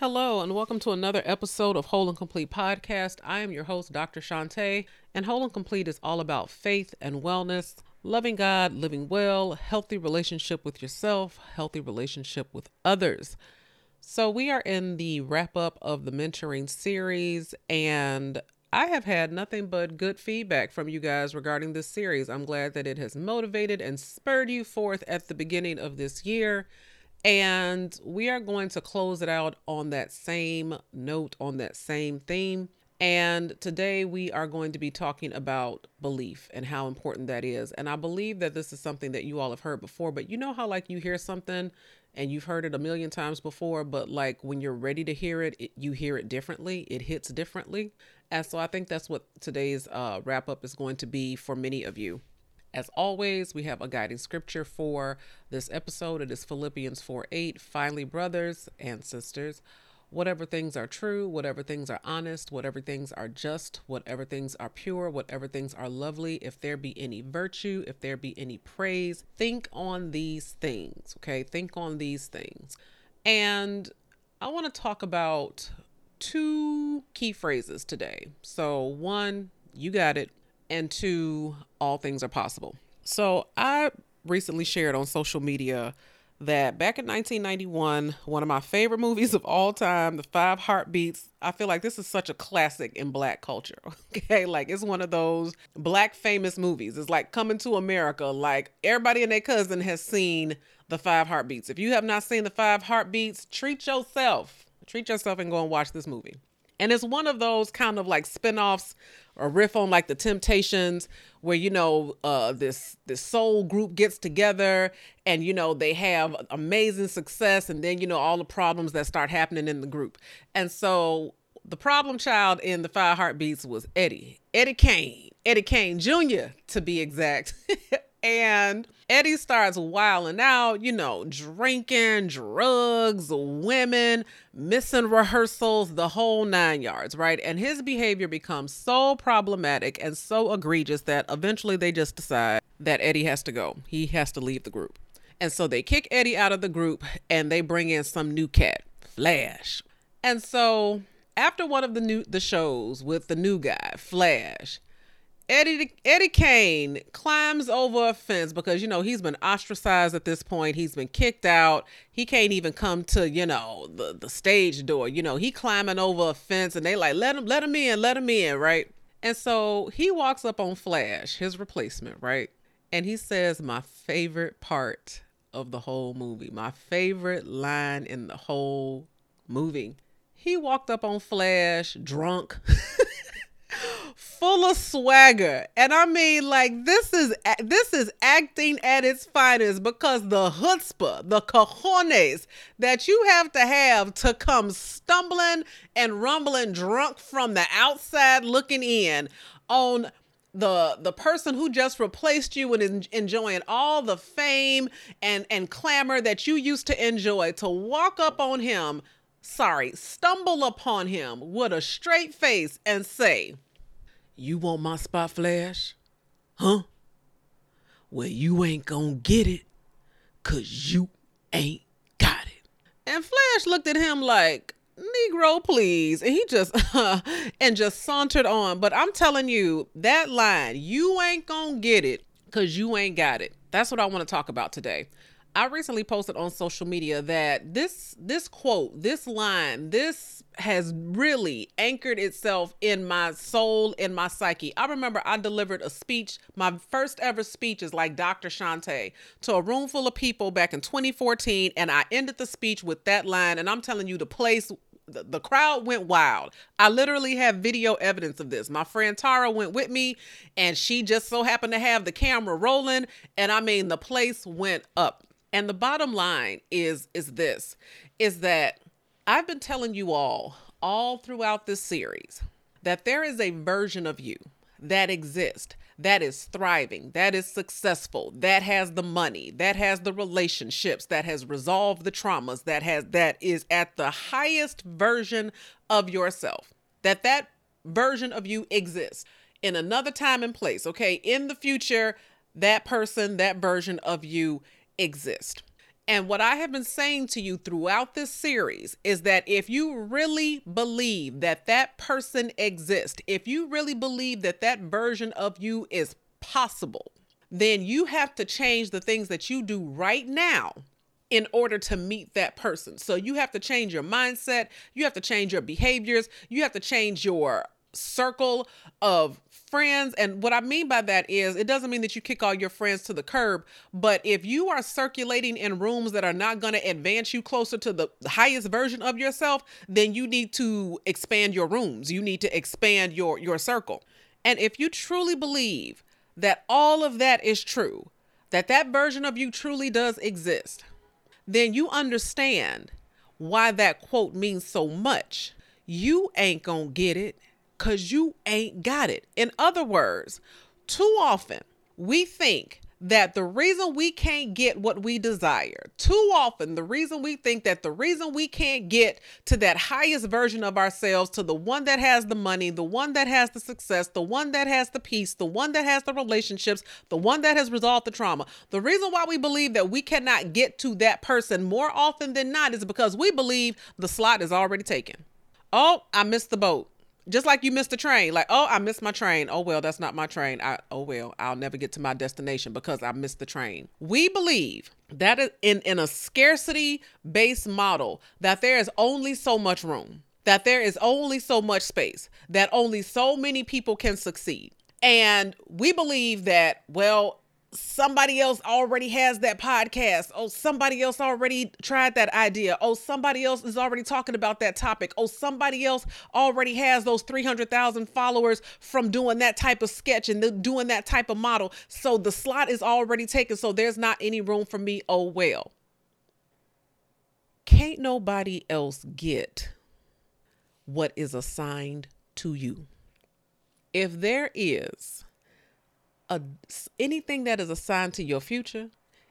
Hello and welcome to another episode of Whole and Complete Podcast. I am your host, Dr. Shanté, and Whole and Complete is all about faith and wellness, loving God, living well, healthy relationship with yourself, healthy relationship with others. So we are in the wrap up of the mentoring series, and I have had nothing but good feedback from you guys regarding this series. I'm glad that it has motivated and spurred you forth at the beginning of this year. And we are going to close it out on that same note, on that same theme. And today we are going to be talking about belief and how important that is. And I believe that this is something that you all have heard before, but you know how like you hear something and you've heard it a million times before, but like when you're ready to hear it, you hear it differently. It hits differently. And so I think that's what today's wrap up is going to be for many of you. As always, we have a guiding scripture for this episode. It is Philippians 4:8. Finally, brothers and sisters, whatever things are true, whatever things are honest, whatever things are just, whatever things are pure, whatever things are lovely, if there be any virtue, if there be any praise, think on these things. Okay, think on these things. And I want to talk about two key phrases today. So one, you got it. And two, all things are possible. So I recently shared on social media that back in 1991, one of my favorite movies of all time, The Five Heartbeats, I feel like this is such a classic in Black culture. Okay, like it's one of those Black famous movies. It's like Coming to America. Like everybody and their cousin has seen The Five Heartbeats. If you have not seen The Five Heartbeats, treat yourself and go and watch this movie. And it's one of those kind of like spinoffs or riff on like the Temptations where, you know, this soul group gets together and, you know, they have amazing success. And then, you know, all the problems that start happening in the group. And so the problem child in The Five Heartbeats was Eddie Kane Jr. to be exact. And Eddie starts wilding out, you know, drinking, drugs, women, missing rehearsals, the whole nine yards, right? And his behavior becomes so problematic and so egregious that eventually they just decide that Eddie has to go. He has to leave the group. And so they kick Eddie out of the group and they bring in some new cat, Flash. And so after one of the shows with the new guy, Flash, Eddie Kane climbs over a fence because, you know, he's been ostracized at this point. He's been kicked out. He can't even come to, you know, the stage door. You know, he climbing over a fence and they like, let him in, right? And so he walks up on Flash, his replacement, right? And he says my favorite part of the whole movie, my favorite line in the whole movie. He walked up on Flash drunk, full of swagger. And I mean, like, this is acting at its finest, because the chutzpah, the cojones that you have to come stumbling and rumbling drunk from the outside looking in on the person who just replaced you and is enjoying all the fame and clamor that you used to enjoy, to walk up on him, stumble upon him with a straight face and say, "You want my spot, Flash? Huh? Well, you ain't gonna get it, 'cause you ain't got it." And Flash looked at him like, "Negro, please." And he just sauntered on. But I'm telling you, that line, "You ain't gonna get it, 'cause you ain't got it," that's what I want to talk about today. I recently posted on social media that this quote, this line, this has really anchored itself in my soul, in my psyche. I remember I delivered a speech, my first ever speech is like Dr. Shanté, to a room full of people back in 2014. And I ended the speech with that line. And I'm telling you, the crowd went wild. I literally have video evidence of this. My friend Tara went with me and she just so happened to have the camera rolling. And I mean, the place went up. And the bottom line is that I've been telling you all throughout this series that there is a version of you that exists, that is thriving, that is successful, that has the money, that has the relationships, that has resolved the traumas, that is at the highest version of yourself, that version of you exists in another time and place. Okay. In the future, that version of you exist. And what I have been saying to you throughout this series is that if you really believe that that person exists, if you really believe that that version of you is possible, then you have to change the things that you do right now in order to meet that person. So you have to change your mindset. You have to change your behaviors. You have to change your circle of friends. And what I mean by that is it doesn't mean that you kick all your friends to the curb, but if you are circulating in rooms that are not going to advance you closer to the highest version of yourself, then you need to expand your rooms. You need to expand your circle. And if you truly believe that all of that is true, that that version of you truly does exist, then you understand why that quote means so much. You ain't gonna get it because you ain't got it. In other words, too often we think that the reason we can't get what we desire, too often the reason we think that the reason we can't get to that highest version of ourselves, to the one that has the money, the one that has the success, the one that has the peace, the one that has the relationships, the one that has resolved the trauma. The reason why we believe that we cannot get to that person more often than not is because we believe the slot is already taken. Oh, I missed the boat. Just like you missed the train, like, oh, I missed my train. Oh, well, that's not my train. I'll never get to my destination because I missed the train. We believe that in a scarcity-based model, that there is only so much room, that there is only so much space, that only so many people can succeed. And we believe that, well, somebody else already has that podcast. Oh, somebody else already tried that idea. Oh, somebody else is already talking about that topic. Oh, somebody else already has those 300,000 followers from doing that type of sketch and doing that type of model. So the slot is already taken. So there's not any room for me. Oh, well. Can't nobody else get what is assigned to you? If there is anything that is assigned to your future,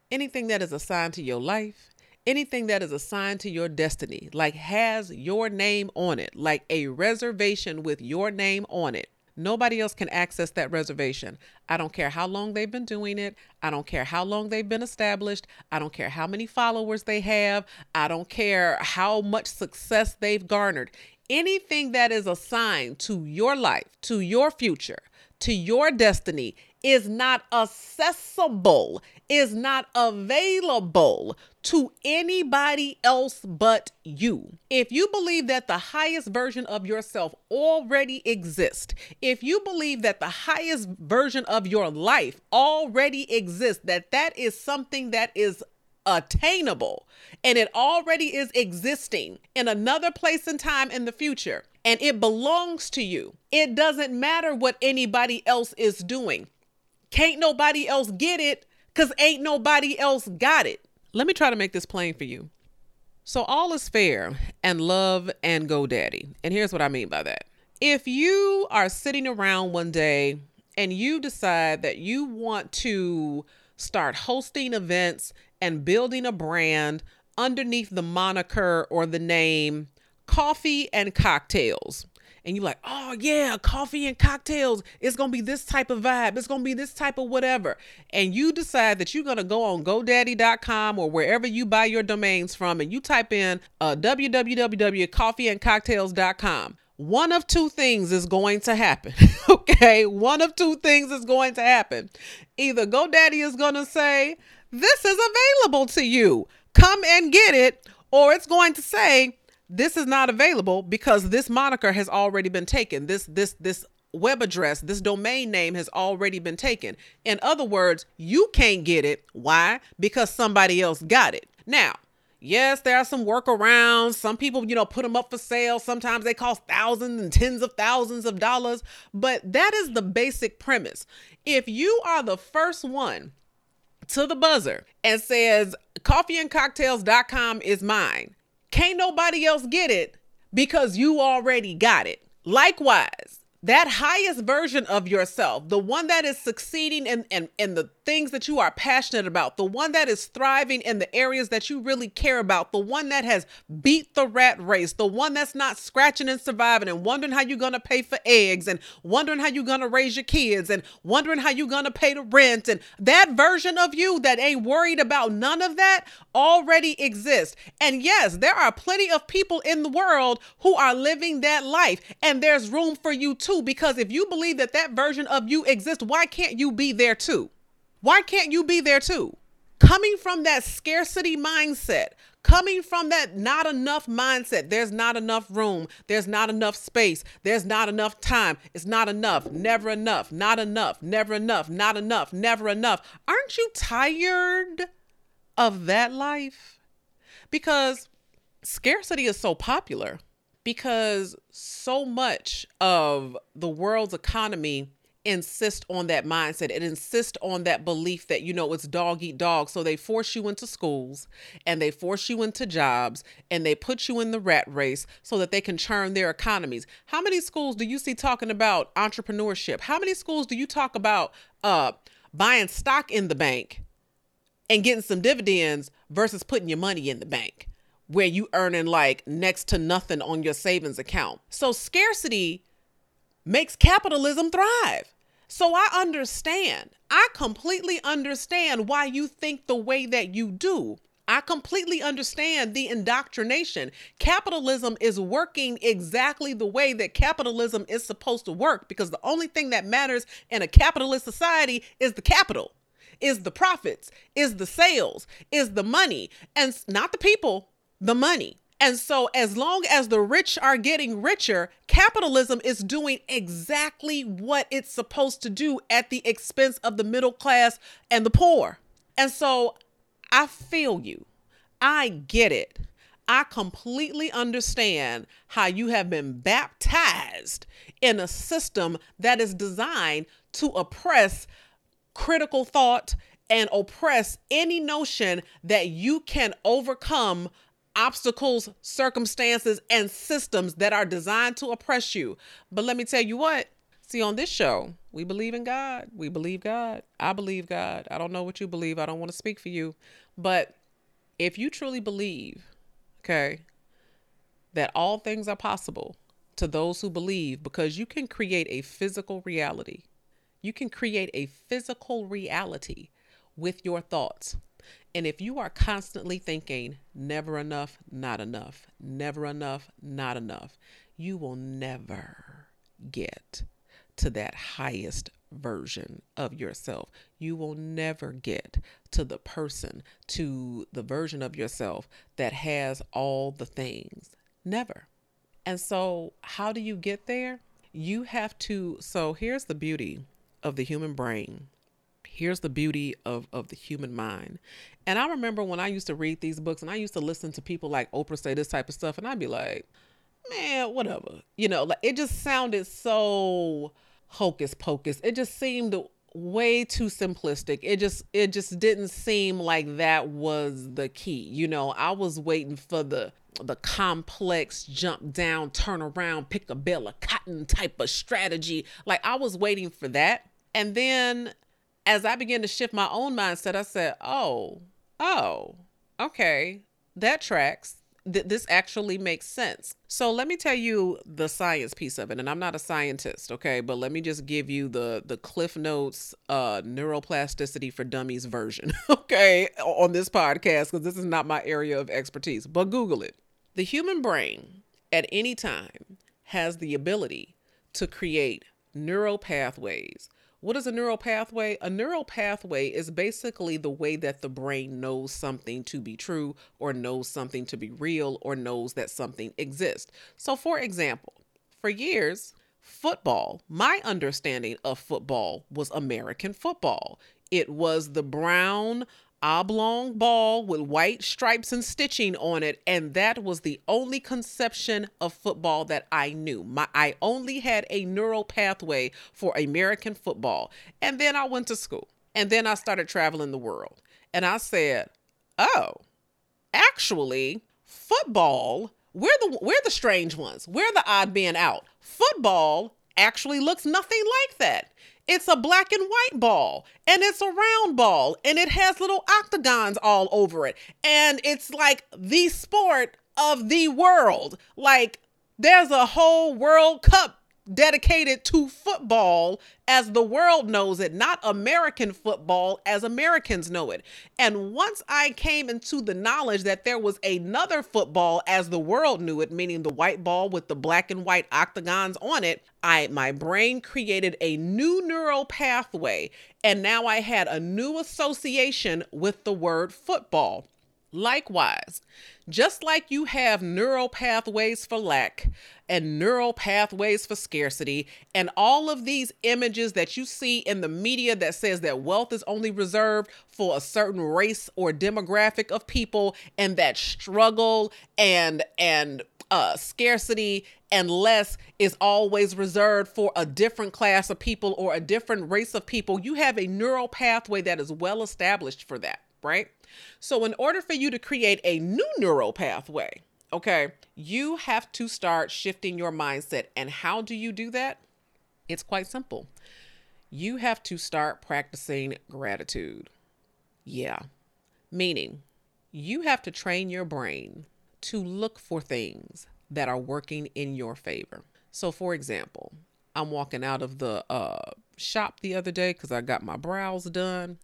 anything that is assigned to your life, anything that is assigned to your destiny, like has your name on it, like a reservation with your name on it. Nobody else can access that reservation. I don't care how long they've been doing it. I don't care how long they've been established. I don't care how many followers they have. I don't care how much success they've garnered. Anything that is assigned to your life, to your future, to your destiny is not accessible, is not available to anybody else but you. If you believe that the highest version of yourself already exists, if you believe that the highest version of your life already exists, that is something that is attainable and it already is existing in another place and time in the future, and it belongs to you, it doesn't matter what anybody else is doing. Can't nobody else get it because ain't nobody else got it. Let me try to make this plain for you. So all is fair and love and GoDaddy. And here's what I mean by that. If you are sitting around one day and you decide that you want to start hosting events and building a brand underneath the moniker or the name Coffee and Cocktails, and you're like, oh yeah, Coffee and Cocktails, it's going to be this type of vibe. It's going to be this type of whatever. And you decide that you're going to go on GoDaddy.com or wherever you buy your domains from, and you type in www.coffeeandcocktails.com. One of two things is going to happen. Okay. One of two things is going to happen. Either GoDaddy is going to say, this is available to you, come and get it. Or it's going to say, this is not available because this moniker has already been taken. This web address, this domain name has already been taken. In other words, you can't get it. Why? Because somebody else got it. Now, yes, there are some workarounds. Some people, put them up for sale. Sometimes they cost thousands and tens of thousands of dollars. But that is the basic premise. If you are the first one to the buzzer and says, coffeeandcocktails.com is mine, can't nobody else get it because you already got it. Likewise, that highest version of yourself, the one that is succeeding in the things that you are passionate about, the one that is thriving in the areas that you really care about, the one that has beat the rat race, the one that's not scratching and surviving and wondering how you're going to pay for eggs and wondering how you're going to raise your kids and wondering how you're going to pay the rent. And that version of you that ain't worried about none of that already exists. And yes, there are plenty of people in the world who are living that life, and there's room for you too. Because if you believe that that version of you exists, why can't you be there too? Why can't you be there too? Coming from that scarcity mindset, coming from that not enough mindset, there's not enough room, there's not enough space, there's not enough time, it's not enough, never enough, not enough, never enough, not enough, never enough. Aren't you tired of that life? Because scarcity is so popular. Because so much of the world's economy insists on that mindset. It insists on that belief that, you know, it's dog eat dog. So they force you into schools and they force you into jobs and they put you in the rat race so that they can churn their economies. How many schools do you see talking about entrepreneurship? How many schools do you talk about buying stock in the bank and getting some dividends versus putting your money in the bank, where you earning like next to nothing on your savings account? So scarcity makes capitalism thrive. So I understand. I completely understand why you think the way that you do. I completely understand the indoctrination. Capitalism is working exactly the way that capitalism is supposed to work, because the only thing that matters in a capitalist society is the capital, is the profits, is the sales, is the money, and not the people. The money. And so as long as the rich are getting richer, capitalism is doing exactly what it's supposed to do at the expense of the middle class and the poor. And so I feel you. I get it. I completely understand how you have been baptized in a system that is designed to oppress critical thought and oppress any notion that you can overcome obstacles, circumstances, and systems that are designed to oppress you. But let me tell you what, see, on this show, we believe in God. We believe God. I believe God. I don't know what you believe. I don't want to speak for you. But if you truly believe, okay, that all things are possible to those who believe, because you can create a physical reality. You can create a physical reality with your thoughts. And if you are constantly thinking, never enough, not enough, never enough, not enough, you will never get to that highest version of yourself. You will never get to the person, to the version of yourself that has all the things. Never. And so how do you get there? You have to. So here's the beauty of the human brain. Here's the beauty of the human mind. And I remember when I used to read these books and I used to listen to people like Oprah say this type of stuff, and I'd be like, man, whatever. You know, like it just sounded so hocus pocus. It just seemed way too simplistic. It just didn't seem like that was the key. You know, I was waiting for the complex jump down, turn around, pick a bale of cotton type of strategy. Like I was waiting for that. And then as I began to shift my own mindset, I said, oh, okay, that tracks. This actually makes sense. So let me tell you the science piece of it. And I'm not a scientist, okay? But let me just give you the Cliff Notes neuroplasticity for dummies version, okay, on this podcast, because this is not my area of expertise. But Google it. The human brain at any time has the ability to create neural pathways. What is a neural pathway? A neural pathway is basically the way that the brain knows something to be true, or knows something to be real, or knows that something exists. So for example, for years, football, my understanding of football was American football. It was the brown oblong ball with white stripes and stitching on it. And that was the only conception of football that I knew. I only had a neural pathway for American football. And then I went to school, and then I started traveling the world. And I said, oh, actually football, we're the strange ones. We're the odd man out. Football actually looks nothing like that. It's a black and white ball, and it's a round ball, and it has little octagons all over it. And it's like the sport of the world. Like, there's a whole World Cup dedicated to football as the world knows it, not American football as Americans know it. And once I came into the knowledge that there was another football as the world knew it, meaning the white ball with the black and white octagons on it, my brain created a new neural pathway. And now I had a new association with the word football. Likewise, just like you have neural pathways for lack and neural pathways for scarcity and all of these images that you see in the media that says that wealth is only reserved for a certain race or demographic of people, and that struggle and scarcity and less is always reserved for a different class of people or a different race of people, you have a neural pathway that is well established for that, right? So in order for you to create a new neural pathway, okay, you have to start shifting your mindset. And how do you do that? It's quite simple. You have to start practicing gratitude. Yeah. Meaning you have to train your brain to look for things that are working in your favor. So for example, I'm walking out of the shop the other day because I got my brows done.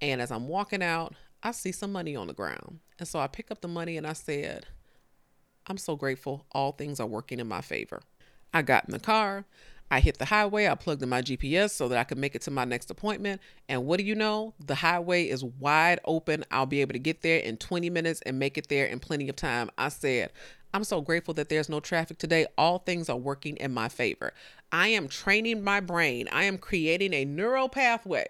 And as I'm walking out, I see some money on the ground. And so I pick up the money and I said, I'm so grateful. All things are working in my favor. I got in the car. I hit the highway. I plugged in my GPS so that I could make it to my next appointment. And what do you know? The highway is wide open. I'll be able to get there in 20 minutes and make it there in plenty of time. I said, I'm so grateful that there's no traffic today. All things are working in my favor. I am training my brain. I am creating a neural pathway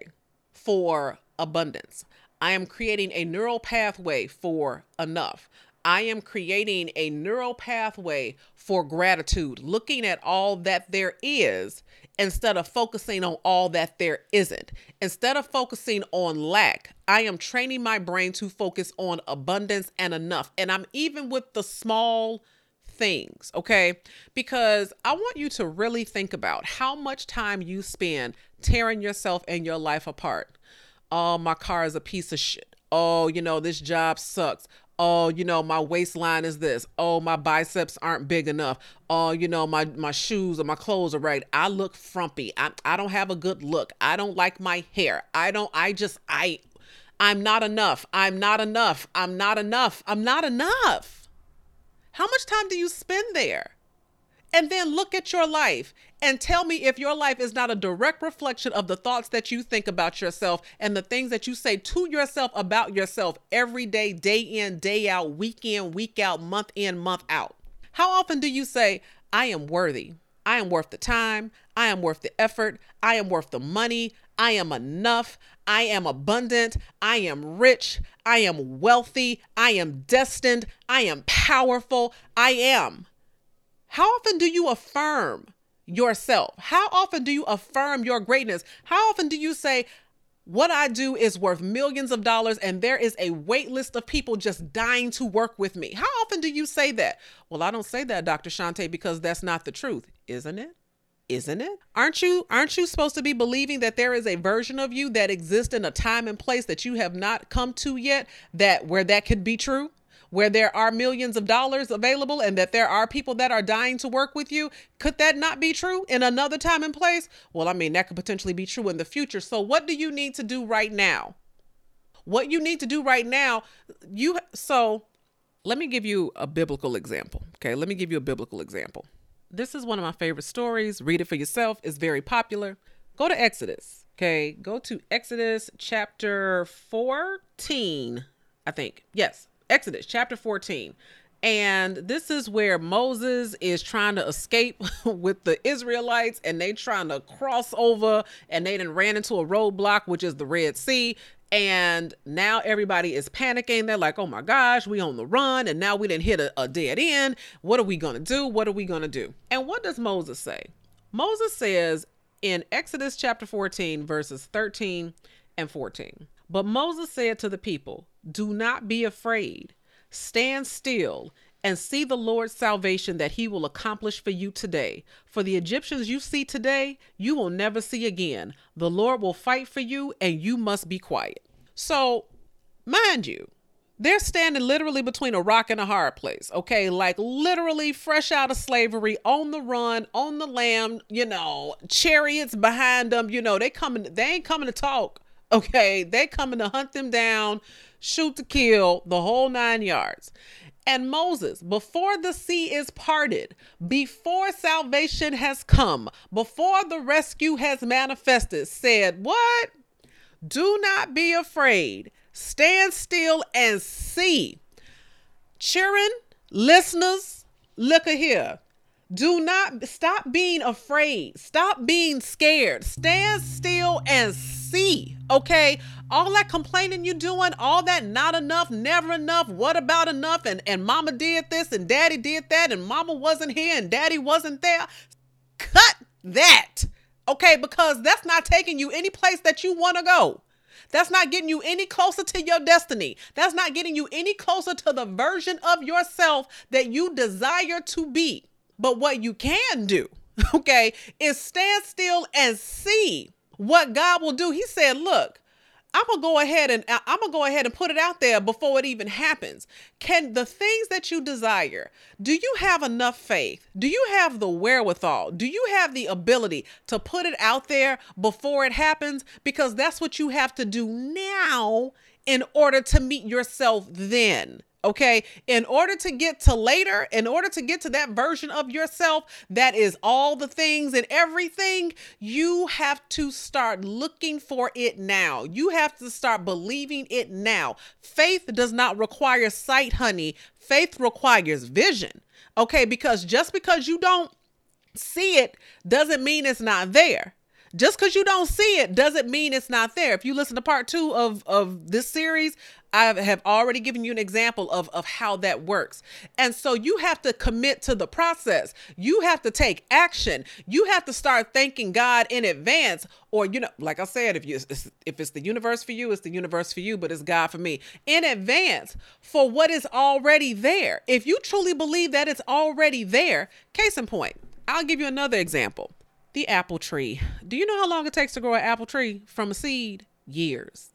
for abundance. I am creating a neural pathway for enough. I am creating a neural pathway for gratitude, looking at all that there is instead of focusing on all that there isn't. Instead of focusing on lack, I am training my brain to focus on abundance and enough. And I'm even with the small things, okay? Because I want you to really think about how much time you spend tearing yourself and your life apart. Oh, my car is a piece of shit. Oh, this job sucks. Oh, my waistline is this. Oh, my biceps aren't big enough. Oh, my shoes or my clothes are right. I look frumpy. I don't have a good look. I don't like my hair. I'm not enough. I'm not enough. I'm not enough. I'm not enough. How much time do you spend there? And then look at your life and tell me if your life is not a direct reflection of the thoughts that you think about yourself and the things that you say to yourself about yourself every day, day in, day out, week in, week out, month in, month out. How often do you say, I am worthy. I am worth the time. I am worth the effort. I am worth the money. I am enough. I am abundant. I am rich. I am wealthy. I am destined. I am powerful. I am. How often do you affirm yourself? How often do you affirm your greatness? How often do you say, what I do is worth millions of dollars and there is a wait list of people just dying to work with me? How often do you say that? Well, I don't say that, Dr. Shanté, because that's not the truth, isn't it? Isn't it? Aren't you supposed to be believing that there is a version of you that exists in a time and place that you have not come to yet, that where that could be true? Where there are millions of dollars available and that there are people that are dying to work with you? Could that not be true in another time and place? Well, that could potentially be true in the future. So what do you need to do right now? So let me give you a biblical example. Okay. This is one of my favorite stories. Read it for yourself. It's very popular. Go to Exodus. Okay. Go to Exodus chapter 14, I think. Yes. Exodus chapter 14. And this is where Moses is trying to escape with the Israelites and they trying to cross over and they done ran into a roadblock, which is the Red Sea. And now everybody is panicking. They're like, oh my gosh, we on the run. And now we done hit a dead end. What are we going to do? And what does Moses say? Moses says in Exodus chapter 14, verses 13 and 14, "But Moses said to the people, do not be afraid. Stand still and see the Lord's salvation that he will accomplish for you today. For the Egyptians you see today, you will never see again. The Lord will fight for you, and you must be quiet. So, mind you, they're standing literally between a rock and a hard place, okay? Like literally fresh out of slavery, on the run, on the lam, you know, chariots behind them, you know, they ain't coming to talk, okay? They coming to hunt them down, shoot to kill, the whole nine yards. And Moses, before the sea is parted, before salvation has come, before the rescue has manifested, said, what? Do not be afraid. Stand still and see. Cheering, listeners, look at here. Do not stop being afraid. Stop being scared. Stand still and see. Okay. All that complaining you doing, all that not enough, never enough, what about enough? And mama did this and daddy did that and mama wasn't here and daddy wasn't there. Cut that. Okay. Because that's not taking you any place that you want to go. That's not getting you any closer to your destiny. That's not getting you any closer to the version of yourself that you desire to be. But what you can do, okay, is stand still and see what God will do. He said, look, I'm going to go ahead and put it out there before it even happens. Can the things that you desire, do you have enough faith? Do you have the wherewithal? Do you have the ability to put it out there before it happens? Because that's what you have to do now in order to meet yourself then. Okay. In order to get to later, in order to get to that version of yourself, that is all the things and everything, you have to start looking for it now. You have to start believing it now. Faith does not require sight, honey. Faith requires vision. Okay. Because just because you don't see it doesn't mean it's not there. Just because you don't see it doesn't mean it's not there. If you listen to part 2 of this series, I have already given you an example of how that works. And so you have to commit to the process. You have to take action. You have to start thanking God in advance. Or, you know, like I said, if it's the universe for you, it's the universe for you, but it's God for me. In advance for what is already there. If you truly believe that it's already there, case in point, I'll give you another example. The apple tree. Do you know how long it takes to grow an apple tree from a seed? Years,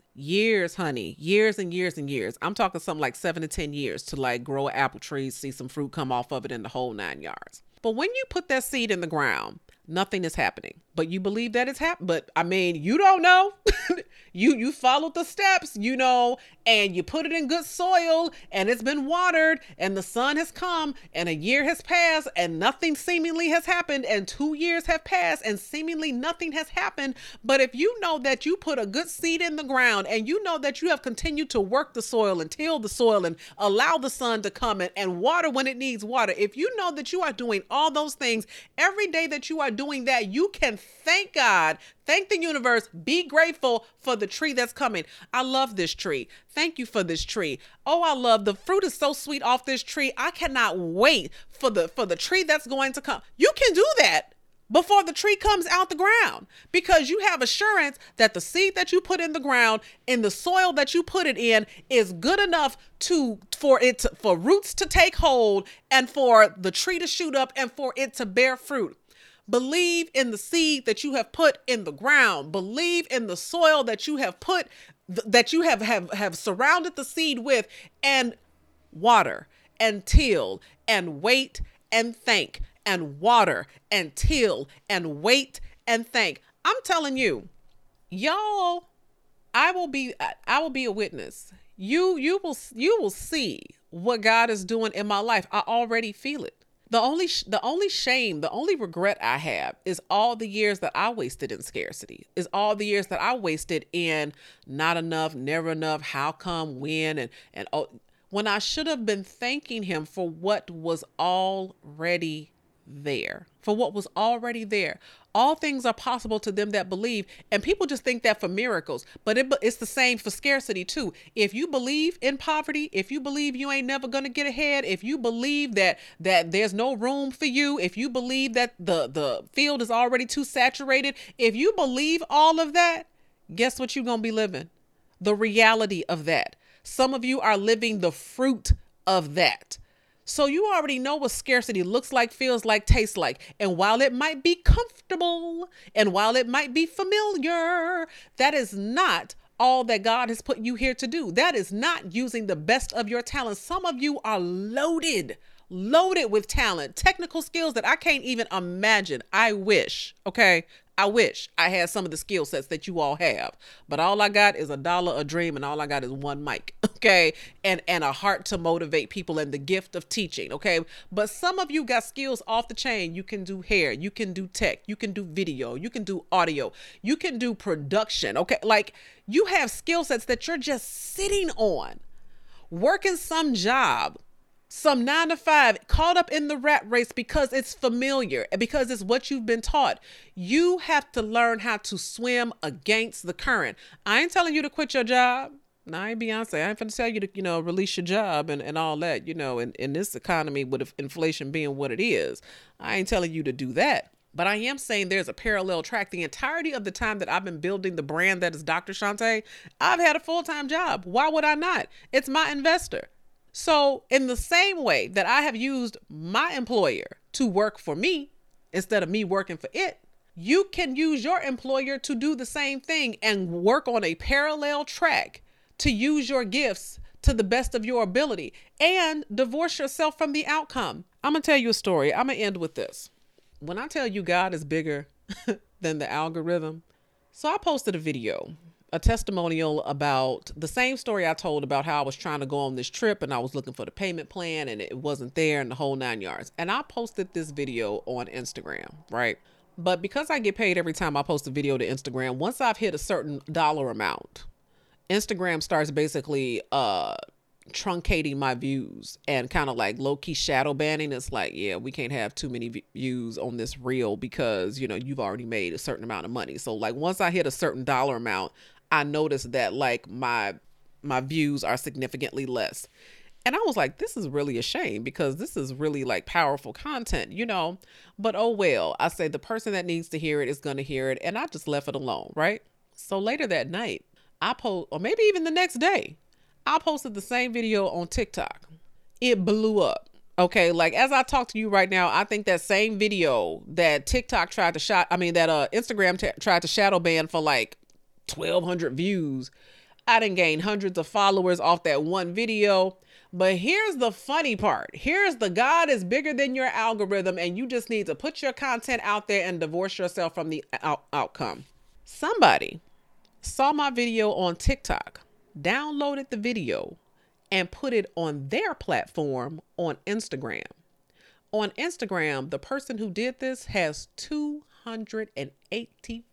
honey, years and years and years. I'm talking something like 7 to 10 years to like grow an apple tree, see some fruit come off of it in the whole nine yards. But when you put that seed in the ground, nothing is happening, but you believe that it's happened. But I mean, you don't know, you followed the steps, you know, and you put it in good soil and it's been watered and the sun has come and a year has passed and nothing seemingly has happened and 2 years have passed and seemingly nothing has happened. But if you know that you put a good seed in the ground and you know that you have continued to work the soil and till the soil and allow the sun to come and water when it needs water. If you know that you are doing all those things every day that you are doing that, you can thank God, thank the universe, be grateful for the tree that's coming. I love this tree. Thank you for this tree. Oh, I love the fruit is so sweet off this tree. I cannot wait for the tree that's going to come. You can do that before the tree comes out the ground because you have assurance that the seed that you put in the ground and the soil that you put it in is good enough for roots to take hold and for the tree to shoot up and for it to bear fruit. Believe in the seed that you have put in the ground. Believe in the soil that you have put, that you have surrounded the seed with, and water and till and wait and thank and water and till and wait and thank. I'm telling you, y'all, I will be a witness. You will see what God is doing in my life. I already feel it. The only shame, the only regret I have is all the years that I wasted in scarcity, is all the years that I wasted in not enough, never enough, how come, when, and oh, when I should have been thanking him for what was already there, for what was already there. All things are possible to them that believe. And people just think that for miracles, but it's the same for scarcity too. If you believe in poverty, if you believe you ain't never going to get ahead, if you believe that there's no room for you, if you believe that the field is already too saturated, if you believe all of that, guess what you're going to be living? The reality of that. Some of you are living the fruit of that. So you already know what scarcity looks like, feels like, tastes like. And while it might be comfortable and while it might be familiar, that is not all that God has put you here to do. That is not using the best of your talent. Some of you are loaded with talent, technical skills that I can't even imagine. I wish, okay? I wish I had some of the skill sets that you all have, but all I got is $1, a dream, and all I got is one mic, okay? And a heart to motivate people and the gift of teaching, okay? But some of you got skills off the chain. You can do hair, you can do tech, you can do video, you can do audio, you can do production, okay? Like you have skill sets that you're just sitting on, working some job, some 9-to-5, caught up in the rat race because it's familiar and because it's what you've been taught. You have to learn how to swim against the current. I ain't telling you to quit your job. No, I ain't Beyonce. I ain't finna tell you to, release your job and all that, in this economy with inflation being what it is. I ain't telling you to do that. But I am saying there's a parallel track. The entirety of the time that I've been building the brand that is Dr. Shanté, I've had a full-time job. Why would I not? It's my investor. So in the same way that I have used my employer to work for me instead of me working for it, you can use your employer to do the same thing and work on a parallel track to use your gifts to the best of your ability and divorce yourself from the outcome. I'm going to tell you a story. I'm going to end with this. When I tell you God is bigger than the algorithm. So I posted a video, a testimonial about the same story I told about how I was trying to go on this trip and I was looking for the payment plan and it wasn't there and the whole 9 yards. And I posted this video on Instagram, right? But because I get paid every time I post a video to Instagram, once I've hit a certain dollar amount, Instagram starts basically truncating my views and kind of like low-key shadow banning. It's like, yeah, we can't have too many views on this reel because, you've already made a certain amount of money. So like once I hit a certain dollar amount, I noticed that like my views are significantly less. And I was like, this is really a shame because this is really like powerful content, but oh, well, I say the person that needs to hear it is going to hear it. And I just left it alone. Right. So later that night or maybe even the next day, I posted the same video on TikTok. It blew up. Okay. Like as I talk to you right now, I think that same video that TikTok tried to Instagram tried to shadow ban for like 1,200 views. I done gained hundreds of followers off that one video. But here's the funny part. Here's the God is bigger than your algorithm and you just need to put your content out there and divorce yourself from the outcome. Somebody saw my video on TikTok, downloaded the video and put it on their platform on Instagram. On Instagram, the person who did this has 285,000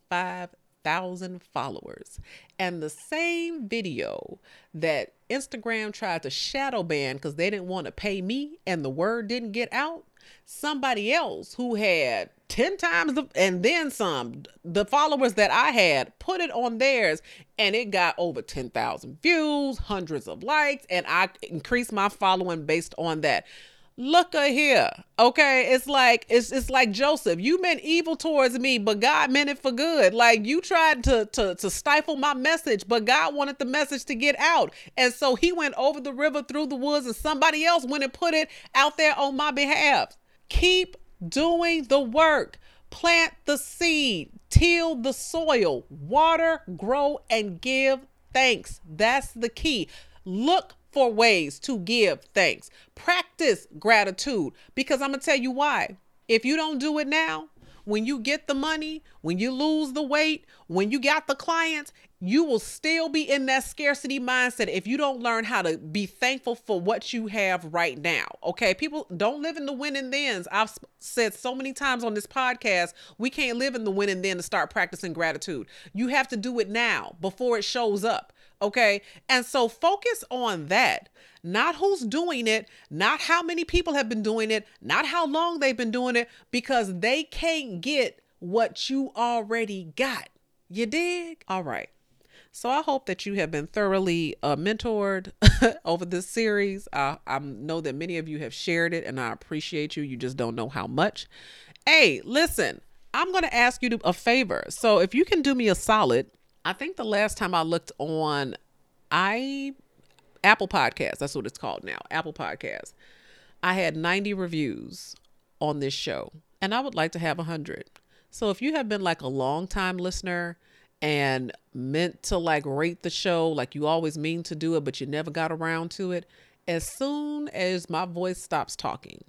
followers, and the same video that Instagram tried to shadow ban because they didn't want to pay me and the word didn't get out, somebody else who had 10 times and then some, the followers that I had, put it on theirs and it got over 10,000 views, hundreds of likes, and I increased my following based on that. Look at here. Okay. It's like Joseph, you meant evil towards me, but God meant it for good. Like you tried to stifle my message, but God wanted the message to get out. And so he went over the river through the woods and somebody else went and put it out there on my behalf. Keep doing the work, plant the seed, till the soil, water, grow and give thanks. That's the key. Look for ways to give thanks. Practice gratitude, because I'm going to tell you why. If you don't do it now, when you get the money, when you lose the weight, when you got the clients, you will still be in that scarcity mindset if you don't learn how to be thankful for what you have right now. Okay, people don't live in the when and thens. I've said so many times on this podcast, we can't live in the when and then to start practicing gratitude. You have to do it now before it shows up. Okay. And so focus on that, not who's doing it, not how many people have been doing it, not how long they've been doing it, because they can't get what you already got. You dig? All right. So I hope that you have been thoroughly mentored over this series. I know that many of you have shared it and I appreciate you. You just don't know how much. Hey, listen, I'm going to ask you a favor. So if you can do me a solid, I think the last time I looked on Apple Podcasts, that's what it's called now, Apple Podcasts. I had 90 reviews on this show, and I would like to have 100. So if you have been like a long time listener and meant to like rate the show, like you always mean to do it, but you never got around to it, as soon as my voice stops talking,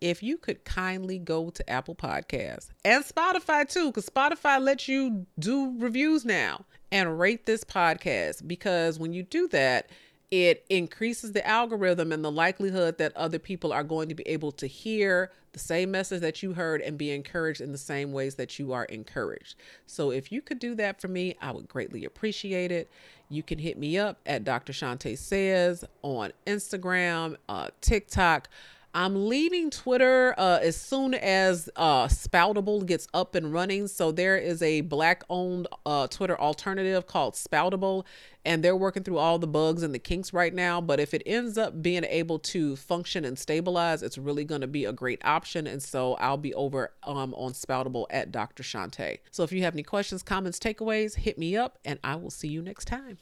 if you could kindly go to Apple Podcasts and Spotify too, because Spotify lets you do reviews now, and rate this podcast, because when you do that, it increases the algorithm and the likelihood that other people are going to be able to hear the same message that you heard and be encouraged in the same ways that you are encouraged. So if you could do that for me, I would greatly appreciate it. You can hit me up at Dr. Shanté Says on Instagram, TikTok. I'm leaving Twitter as soon as Spoutible gets up and running. So there is a Black-owned Twitter alternative called Spoutible, and they're working through all the bugs and the kinks right now. But if it ends up being able to function and stabilize, it's really going to be a great option. And so I'll be over on Spoutible at Dr. Shanté. So if you have any questions, comments, takeaways, hit me up, and I will see you next time.